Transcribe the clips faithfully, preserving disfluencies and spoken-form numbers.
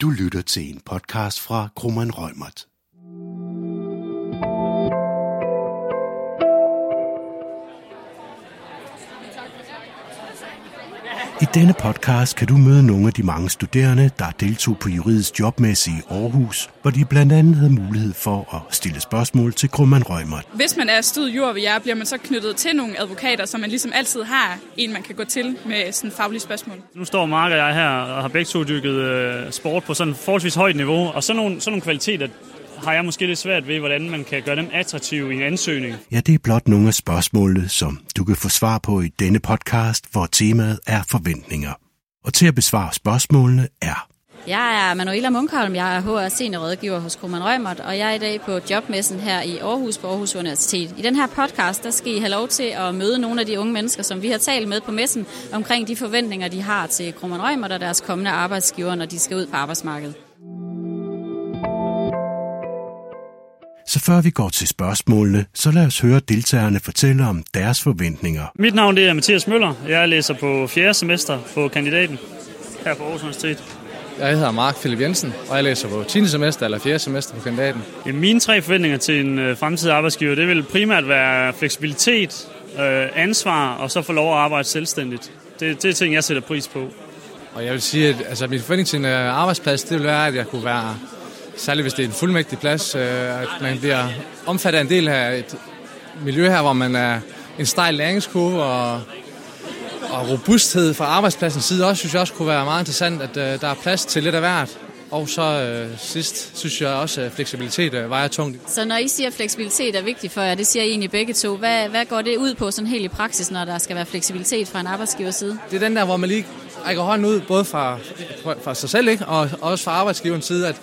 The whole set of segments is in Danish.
Du lytter til en podcast fra Kromann Reumert. I denne podcast kan du møde nogle af de mange studerende, der deltog på juridisk jobmesse i Aarhus, hvor de blandt andet havde mulighed for at stille spørgsmål til Kromann Reumert. Hvis man er studijur ved jer, bliver man så knyttet til nogle advokater, som man ligesom altid har en, man kan gå til med sådan faglige spørgsmål. Nu står Mark og jeg her og har begge to dykket sport på sådan forholdsvis højt niveau, og sådan nogle, sådan nogle kvaliteter har jeg måske lidt svært ved, hvordan man kan gøre dem attraktive i en ansøgning. Ja, det er blot nogle af spørgsmålene, som du kan få svar på i denne podcast, hvor temaet er forventninger. Og til at besvare spørgsmålene er... Jeg er Manuela Munkholm, jeg er H R seniorrådgiver hos Kromann Reumert, og jeg er i dag på jobmessen her i Aarhus på Aarhus Universitet. I den her podcast, der skal I have lov til at møde nogle af de unge mennesker, som vi har talt med på messen, omkring de forventninger, de har til Kromann Reumert og deres kommende arbejdsgiver, når de skal ud på arbejdsmarkedet. Så før vi går til spørgsmålene, så lad os høre deltagerne fortælle om deres forventninger. Mit navn det er Mathias Møller. Jeg læser på fjerde semester på kandidaten her på Aarhus Universitet. Jeg hedder Mark Philip Jensen, og jeg læser på tiende semester eller fjerde semester på kandidaten. Mine tre forventninger til en fremtidig arbejdsgiver, det vil primært være fleksibilitet, ansvar og så få lov at arbejde selvstændigt. Det, det er ting, jeg sætter pris på. Og jeg vil sige, at altså, min forventning til en arbejdsplads, det vil være, at jeg kunne være... Særligt hvis det er en fuldmægtig plads, at man bliver omfattet af en del af et miljø her, hvor man er en stejl læringskurve, og, og robusthed fra arbejdspladsens side også, synes jeg også kunne være meget interessant, at der er plads til lidt af hvert. Og så øh, sidst, synes jeg også, at fleksibilitet øh, vejer tungt. Så når I siger, at fleksibilitet er vigtigt for jer, det siger I egentlig begge to. Hvad, hvad går det ud på sådan helt i praksis, når der skal være fleksibilitet fra en arbejdsgivers side? Det er den der, hvor man lige rækker hånden ud, både fra, fra sig selv ikke? Og også fra arbejdsgiverens side, at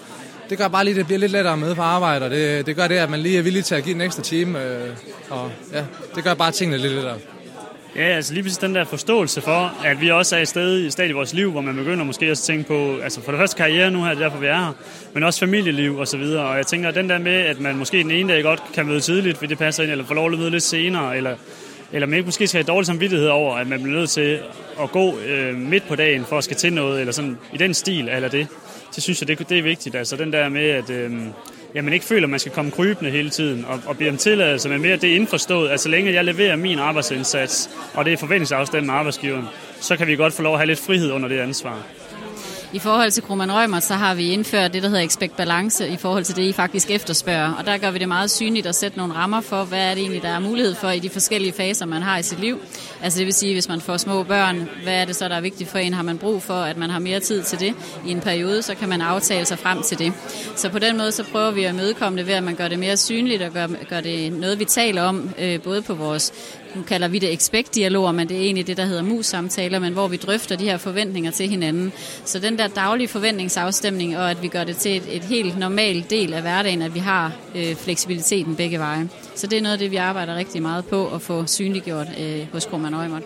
det gør bare lige, det bliver lidt lettere med på arbejde, og det, det gør det, at man lige er villig til at give en ekstra time, øh, og ja, det gør bare tingene lidt lettere. Ja, altså lige præcis den der forståelse for, at vi også er i sted, sted i vores liv, hvor man begynder måske også at tænke på, altså for det første karriere nu her, det er derfor vi er her, men også familieliv og så videre, og jeg tænker, den der med, at man måske den ene dag godt kan møde tidligt, fordi det passer ind, eller får lov at møde lidt senere, eller, eller man måske skal have dårlig samvittighed over, at man bliver nødt til at gå øh, midt på dagen for at skal til noget, eller sådan i den stil, eller det. Det synes jeg, det, det er vigtigt. Altså den der med, at øh, ja, man ikke føler, at man skal komme krybende hele tiden, og, og bliver dem tilladelse, men mere det indforstået. Altså længe jeg leverer min arbejdsindsats, og det er forventningsafstemt med arbejdsgiveren, så kan vi godt få lov at have lidt frihed under det ansvar. I forhold til Kromann Reumert, så har vi indført det, der hedder Expect Balance, i forhold til det, I faktisk efterspørger. Og der gør vi det meget synligt at sætte nogle rammer for, hvad er det egentlig, der er mulighed for i de forskellige faser, man har i sit liv. Altså det vil sige, hvis man får små børn, hvad er det så, der er vigtigt for en? Har man brug for, at man har mere tid til det i en periode, så kan man aftale sig frem til det. Så på den måde, så prøver vi at imødekomme det ved, at man gør det mere synligt og gør, gør det noget, vi taler om, øh, både på vores... Nu kalder vi det expect-dialoger, men det er egentlig det, der hedder mus-samtaler, men hvor vi drøfter de her forventninger til hinanden. Så den der daglige forventningsafstemning, og at vi gør det til et, et helt normalt del af hverdagen, at vi har øh, fleksibiliteten begge veje. Så det er noget af det, vi arbejder rigtig meget på at få synliggjort øh, hos Kromann Reumert.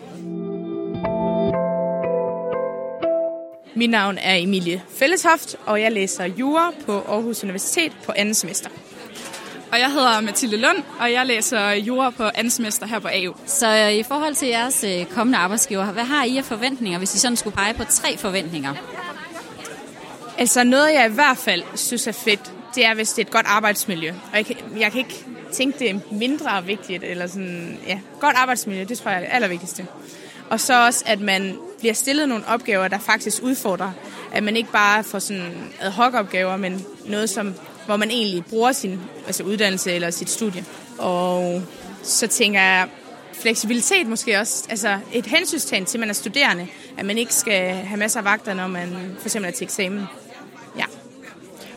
Mit navn er Emilie Fælleshoft, og jeg læser jura på Aarhus Universitet på andet semester. Og jeg hedder Mathilde Lund, og jeg læser jura på andet semester her på A U. Så i forhold til jeres kommende arbejdsgiver, hvad har I af forventninger, hvis I sådan skulle pege på tre forventninger? Altså noget, jeg i hvert fald synes er fedt, det er, hvis det er et godt arbejdsmiljø. Og jeg kan, jeg kan ikke tænke, det er mindre vigtigt, eller sådan, ja, godt arbejdsmiljø, det tror jeg er det allervigtigste. Og så også, at man bliver stillet nogle opgaver, der faktisk udfordrer. At man ikke bare får sådan ad hoc-opgaver, men noget, som... hvor man egentlig bruger sin altså uddannelse eller sit studie. Og så tænker jeg, fleksibilitet måske også, altså et hensynstagen til, at man er studerende, at man ikke skal have masser af vagter, når man for eksempel er til eksamen. Ja.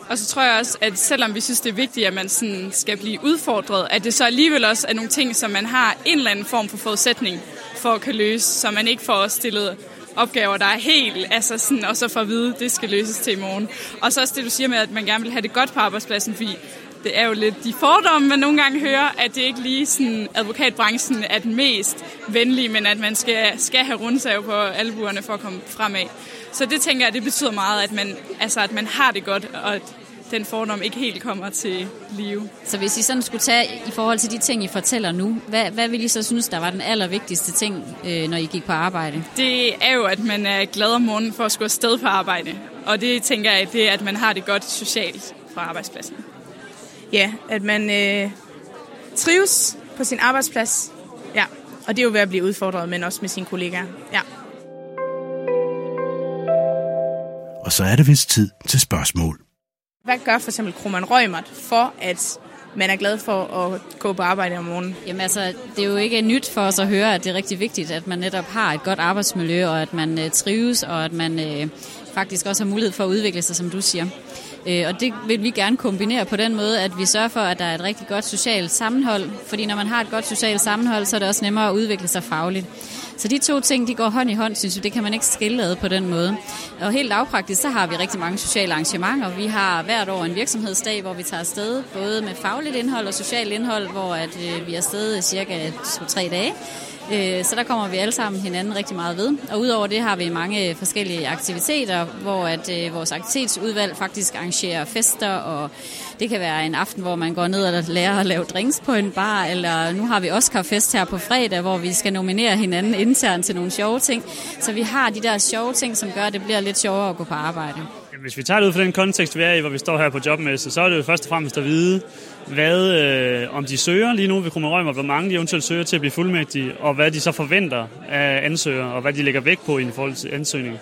Og så tror jeg også, at selvom vi synes, det er vigtigt, at man sådan skal blive udfordret, at det så alligevel også er nogle ting, som man har en eller anden form for forudsætning for at kunne løse, så man ikke får stillet opgaver, der er helt, altså sådan, og så for at vide, det skal løses til i morgen. Og så også det, du siger med, at man gerne vil have det godt på arbejdspladsen, fordi det er jo lidt de fordomme, man nogle gange hører, at det ikke lige sådan, advokatbranchen er den mest venlige, men at man skal, skal have rundsav på albuerne for at komme fremad. Så det tænker jeg, det betyder meget, at man, altså, at man har det godt, og at den fordom ikke helt kommer til live. Så hvis I sådan skulle tage i forhold til de ting, I fortæller nu, hvad, hvad ville I så synes, der var den allervigtigste ting, øh, når I gik på arbejde? Det er jo, at man er glad om morgenen for at skulle afsted på arbejde. Og det tænker jeg, det er, at man har det godt socialt fra arbejdspladsen. Ja, at man øh, trives på sin arbejdsplads. Ja, og det er jo ved at blive udfordret, men også med sine kollegaer. Ja. Og så er det vist tid til spørgsmål. Hvad gør for eksempel Kromann Reumert for, at man er glad for at gå på arbejde om morgenen? Jamen altså, det er jo ikke nyt for os at høre, at det er rigtig vigtigt, at man netop har et godt arbejdsmiljø, og at man øh, trives, og at man øh, faktisk også har mulighed for at udvikle sig, som du siger. Øh, og det vil vi gerne kombinere på den måde, at vi sørger for, at der er et rigtig godt socialt sammenhold. Fordi når man har et godt socialt sammenhold, så er det også nemmere at udvikle sig fagligt. Så de to ting, de går hånd i hånd, synes jeg, det kan man ikke skille ad på den måde. Og helt lavpraktisk, så har vi rigtig mange sociale arrangementer. Vi har hvert år en virksomhedsdag, hvor vi tager afsted både med fagligt indhold og socialt indhold, hvor at, øh, vi er afsted cirka to-tre dage. Øh, så der kommer vi alle sammen hinanden rigtig meget ved. Og udover det har vi mange forskellige aktiviteter, hvor at, øh, vores aktivitetsudvalg faktisk arrangerer fester, og det kan være en aften, hvor man går ned og lærer at lave drinks på en bar, eller nu har vi Oscarfest her på fredag, hvor vi skal nominere hinanden internt til nogle sjove ting. Så vi har de der sjove ting, som gør, at det bliver lidt sjovere at gå på arbejde. Hvis vi tager det ud fra den kontekst, vi er i, hvor vi står her på jobmesse, så er det jo først og fremmest at vide, hvad, øh, om de søger lige nu ved Kromann Reumert, hvor mange de eventuelt søger til at blive fuldmægtige, og hvad de så forventer af ansøgere, og hvad de lægger vægt på i forhold til ansøgninger.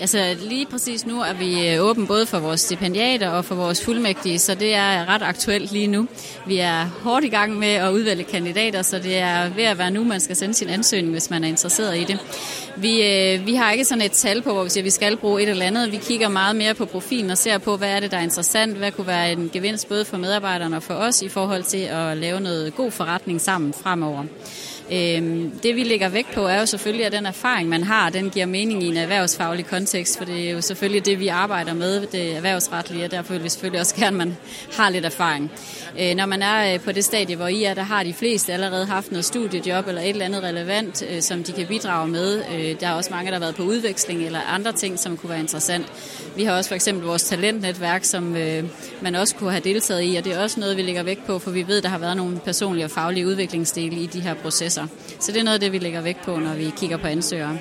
Altså lige præcis nu er vi åben både for vores stipendiater og for vores fuldmægtige, så det er ret aktuelt lige nu. Vi er hårdt i gang med at udvælge kandidater, så det er ved at være nu, man skal sende sin ansøgning, hvis man er interesseret i det. Vi, øh, vi har ikke sådan et tal på, hvor vi siger, at vi skal bruge et eller andet. Vi kigger meget mere på profilen og ser på, hvad er det, der er interessant, hvad kunne være en gevinst både for medarbejderne og for os i forhold til at lave noget god forretning sammen fremover. Det vi lægger vægt på er jo selvfølgelig, at den erfaring man har, den giver mening i en erhvervsfaglig kontekst, for det er jo selvfølgelig det vi arbejder med, det erhvervsretlige, og derfor vil vi selvfølgelig også gerne, at man har lidt erfaring. Når man er på det stadie, hvor I er, der har de fleste allerede haft noget studiejob eller et eller andet relevant, som de kan bidrage med. Der er også mange, der har været på udveksling eller andre ting, som kunne være interessant. Vi har også for eksempel vores talentnetværk, som man også kunne have deltaget i, og det er også noget, vi lægger vægt på, for vi ved, der har været nogle personlige og faglige udviklingsdele i de her processer. Så det er noget af det, vi lægger vægt på, når vi kigger på ansøgere.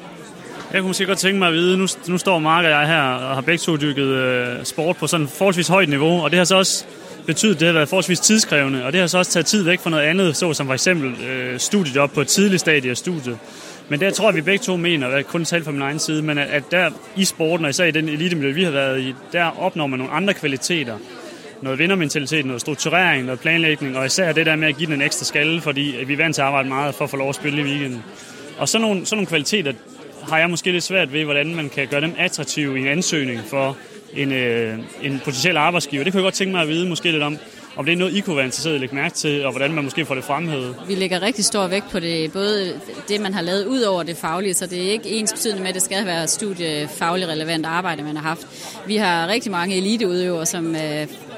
Jeg kunne måske godt tænke mig at vide, nu, nu står Mark og jeg her og har begge to dykket øh, sport på sådan forholdsvis højt niveau, og det har så også betydet, det har været forholdsvis tidskrævende, og det har så også taget tid væk fra noget andet, såsom for eksempel øh, studiejob på et tidligt stadie af studiet. Men der tror jeg, vi begge to mener, og jeg kun talt fra min egen side, men at, at der i sporten, og især i den elitemiljø, vi har været i, der opnår man nogle andre kvaliteter. Noget vindermentalitet, noget strukturering, noget planlægning, og især det der med at give den en ekstra skalle, fordi vi er vant til at arbejde meget for at få lov at spille i weekenden. Og sådan nogle, sådan nogle kvaliteter har jeg måske lidt svært ved, hvordan man kan gøre dem attraktive i en ansøgning for en, øh, en potentiel arbejdsgiver. Det kunne jeg godt tænke mig at vide måske lidt om. Om det er noget, I kunne være interesseret i at lægge mærke til, og hvordan man måske får det fremhævet? Vi lægger rigtig stor vægt på det, både det, man har lavet ud over det faglige, så det er ikke ens betydende med, at det skal være studiefagligt relevant arbejde, man har haft. Vi har rigtig mange eliteudøvere, som,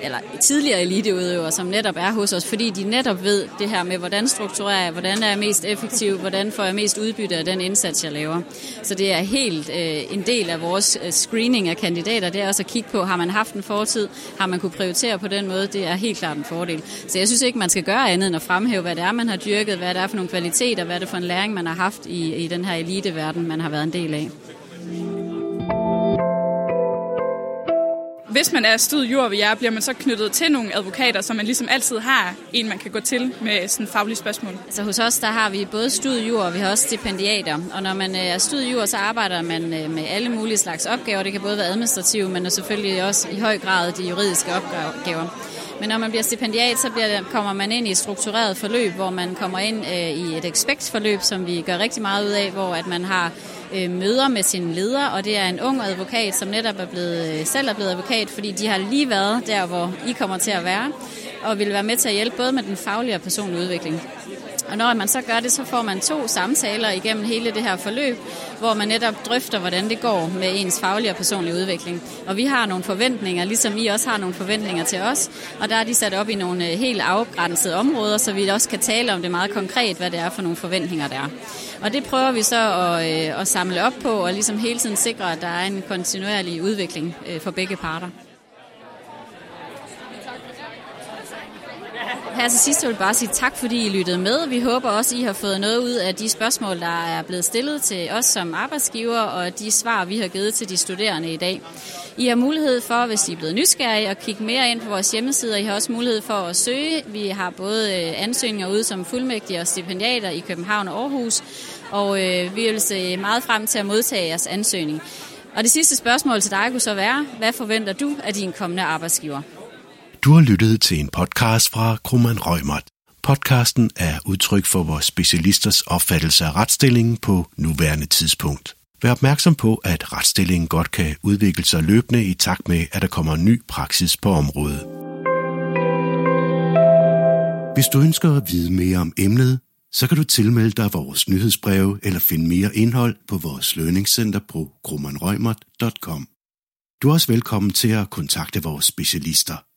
eller tidligere eliteudøvere, som netop er hos os, fordi de netop ved det her med, hvordan strukturerer jeg, hvordan er jeg mest effektiv, hvordan får jeg mest udbytte af den indsats, jeg laver. Så det er helt en del af vores screening af kandidater, det er også at kigge på, har man haft en fortid, har man kunne prioritere på den måde, det er helt en fordel. Så jeg synes ikke, man skal gøre andet end at fremhæve, hvad det er, man har dyrket, hvad det er for nogle kvaliteter, hvad det er for en læring, man har haft i, i den her eliteverden, man har været en del af. Hvis man er studie-jur ved jer, bliver man så knyttet til nogle advokater, som man ligesom altid har, en man kan gå til med sådan faglige spørgsmål? Altså hos os, der har vi både studie-jur, og vi har også stipendiater. Og når man er studie-jur, så arbejder man med alle mulige slags opgaver. Det kan både være administrative, men selvfølgelig også i høj grad de juridiske opgaver. Men når man bliver stipendiat, så bliver, kommer man ind i et struktureret forløb, hvor man kommer ind øh, i et expect-forløb, som vi gør rigtig meget ud af, hvor at man har øh, møder med sine ledere, og det er en ung advokat, som netop er blevet, selv er blevet advokat, fordi de har lige været der, hvor I kommer til at være, og vil være med til at hjælpe både med den faglige og personlige udvikling. Og når man så gør det, så får man to samtaler igennem hele det her forløb, hvor man netop drøfter, hvordan det går med ens faglige og personlige udvikling. Og vi har nogle forventninger, ligesom I også har nogle forventninger til os, og der er de sat op i nogle helt afgrænsede områder, så vi også kan tale om det meget konkret, hvad det er for nogle forventninger, der er. Og det prøver vi så at, øh, at samle op på, og ligesom hele tiden sikre, at der er en kontinuerlig udvikling øh, for begge parter. Her til sidst vil jeg bare sige tak, fordi I lyttede med. Vi håber også, I har fået noget ud af de spørgsmål, der er blevet stillet til os som arbejdsgiver, og de svar, vi har givet til de studerende i dag. I har mulighed for, hvis I er blevet nysgerrige, at kigge mere ind på vores hjemmeside. I har også mulighed for at søge. Vi har både ansøgninger ude som fuldmægtige og stipendiater i København og Aarhus, og vi vil se meget frem til at modtage jeres ansøgning. Og det sidste spørgsmål til dig kunne så være, hvad forventer du af din kommende arbejdsgiver? Du har lyttet til en podcast fra Kromann Reumert. Podcasten er udtryk for vores specialisters opfattelse af retsstillingen på nuværende tidspunkt. Vær opmærksom på, at retsstillingen godt kan udvikle sig løbende i takt med, at der kommer en ny praksis på området. Hvis du ønsker at vide mere om emnet, så kan du tilmelde dig vores nyhedsbreve eller finde mere indhold på vores learningcenter på kromann reumert punktum com. Du er også velkommen til at kontakte vores specialister.